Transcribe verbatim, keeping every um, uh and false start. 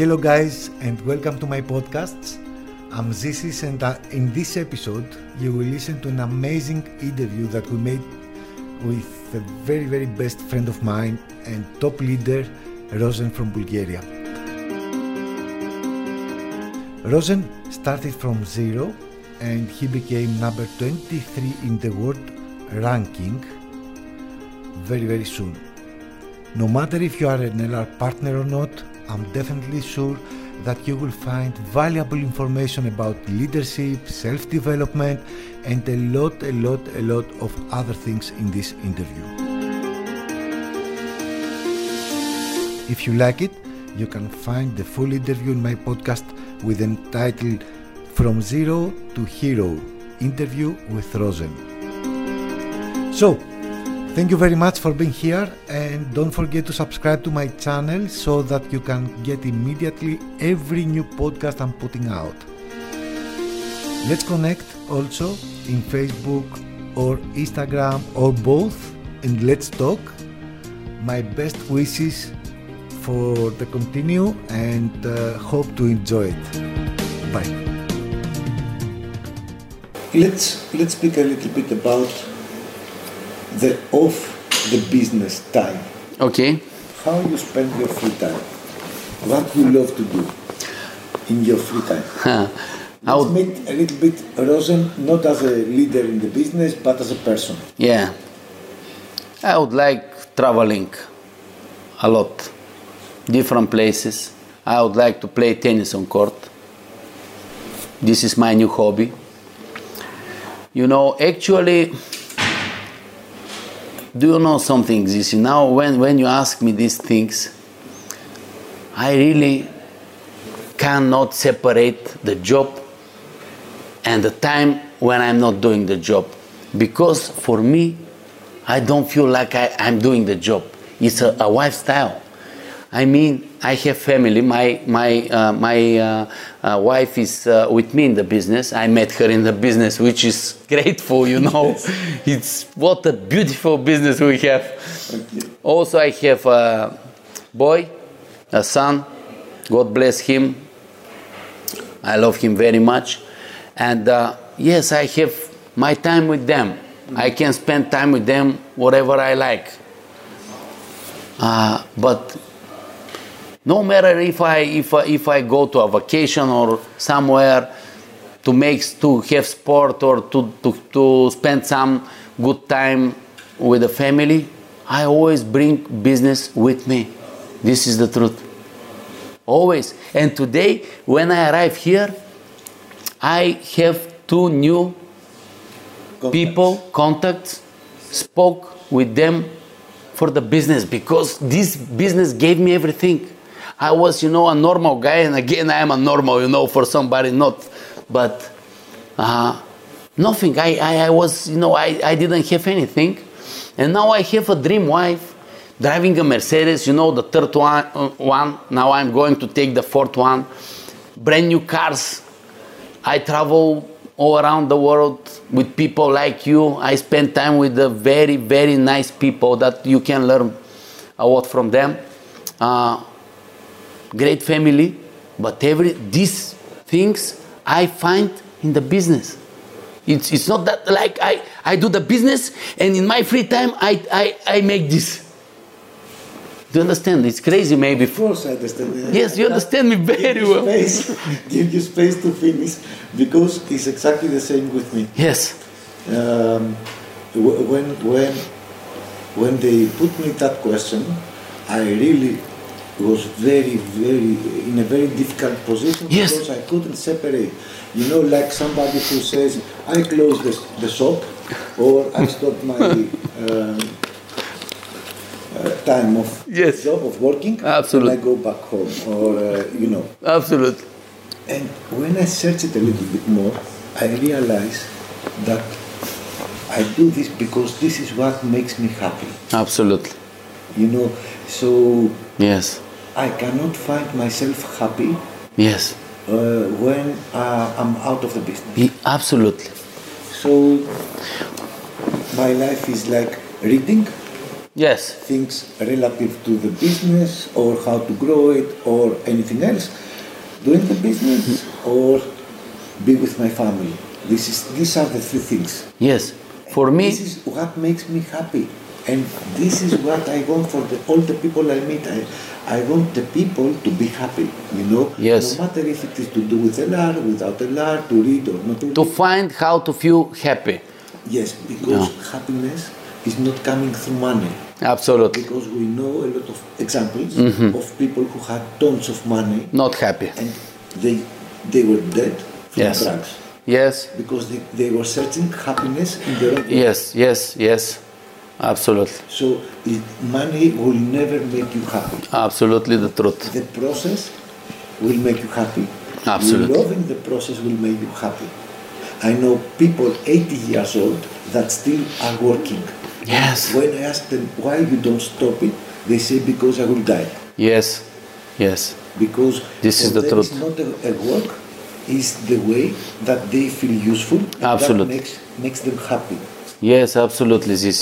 Hello guys and welcome to my podcasts. I'm Zisis and in this episode you will listen to an amazing interview that we made with the very very best friend of mine and top leader Rosen from Bulgaria. Rosen started from zero and he became number twenty-three in the world ranking very very soon. No matter if you are an L R partner or not, I'm definitely sure that you will find valuable information about leadership, self-development, and a lot, a lot, a lot of other things in this interview. If you like it, you can find the full interview in my podcast with the title From Zero to Hero, interview with Rosen. So, thank you very much for being here and don't forget to subscribe to my channel so that you can get immediately every new podcast I'm putting out. Let's connect also in Facebook or Instagram or both and let's talk. My best wishes for the continue and uh, hope to enjoy it. Bye. Let's, let's speak a little bit about the off the business time. Okay. How you spend your free time? What you love to do in your free time? Huh. Let's meet a little bit Rosen, not as a leader in the business, but as a person. Yeah. I would like traveling a lot, different places. I would like to play tennis on court. This is my new hobby. You know, actually. Do you know something, Zizi? Now, when, when you ask me these things, I really cannot separate the job and the time when I'm not doing the job. Because for me, I don't feel like I, I'm doing the job. It's a, a lifestyle. I mean, I have family. My, my, uh, my uh, uh, wife is uh, with me in the business. I met her in the business, which is grateful, you know. Yes. It's what a beautiful business we have. Okay. Also, I have a boy, a son. God bless him. I love him very much. And uh, yes, I have my time with them. Mm-hmm. I can spend time with them whatever I like. Uh, but no matter if I if I, if I go to a vacation or somewhere to make to have sport or to, to to spend some good time with the family, I always bring business with me. This is the truth. Always. And today, when I arrive here, I have two new contacts. people contacts. Spoke with them for the business because this business gave me everything. I was, you know, a normal guy, and again, I am a normal, you know, for somebody, not, but uh, nothing. I, I, I was, you know, I, I didn't have anything, and now I have a dream wife, driving a Mercedes, you know, the third one, uh, one. Now I'm going to take the fourth one, brand new cars. I travel all around the world with people like you. I spend time with the very, very nice people that you can learn a lot from them. Uh, Great family, but every these things I find in the business. It's it's not that like I, I do the business and in my free time I, I, I make this. Do you understand? It's crazy maybe. Of course I understand. Yes, you understand me very well. Space, give you space to finish because it's exactly the same with me. Yes. Um, when when when they put me that question, I really was very, very, in a very difficult position yes. because I couldn't separate. You know, like somebody who says, I close the, the shop or I stop my um, uh, time of yes. job, of working, Absolutely. and I go back home or, uh, you know. Absolutely. And when I search it a little bit more, I realize that I do this because this is what makes me happy. Absolutely. You know, so... Yes. I cannot find myself happy yes. uh, when uh, I'm out of the business. Be absolutely. So my life is like reading, Yes. Things relative to the business or how to grow it or anything else. Doing the business or be with my family. This is, these are the three things. Yes. For and me... This is what makes me happy. And this is what I want for the, all the people I meet. I, I want the people to be happy, you know? Yes. No matter if it is to do with L R, without L R, to read or not to read. To find how to feel happy. Yes, because no. happiness is not coming through money. Absolutely. Because we know a lot of examples mm-hmm. of people who had tons of money. Not happy. And they, they were dead from yes. drugs. Yes. Because they, they were searching happiness in their own Yes, way. yes, yes. Absolutely. So it, money will never make you happy. Absolutely the truth. The process will make you happy. Absolutely. Loving the process will make you happy. I know people eighty years old that still are working. Yes. When I ask them why you don't stop it, they say because I will die. Yes, yes. Because this is the truth. It's not a, a work, it's the way that they feel useful. Absolutely. That makes, makes them happy. Yes, absolutely. This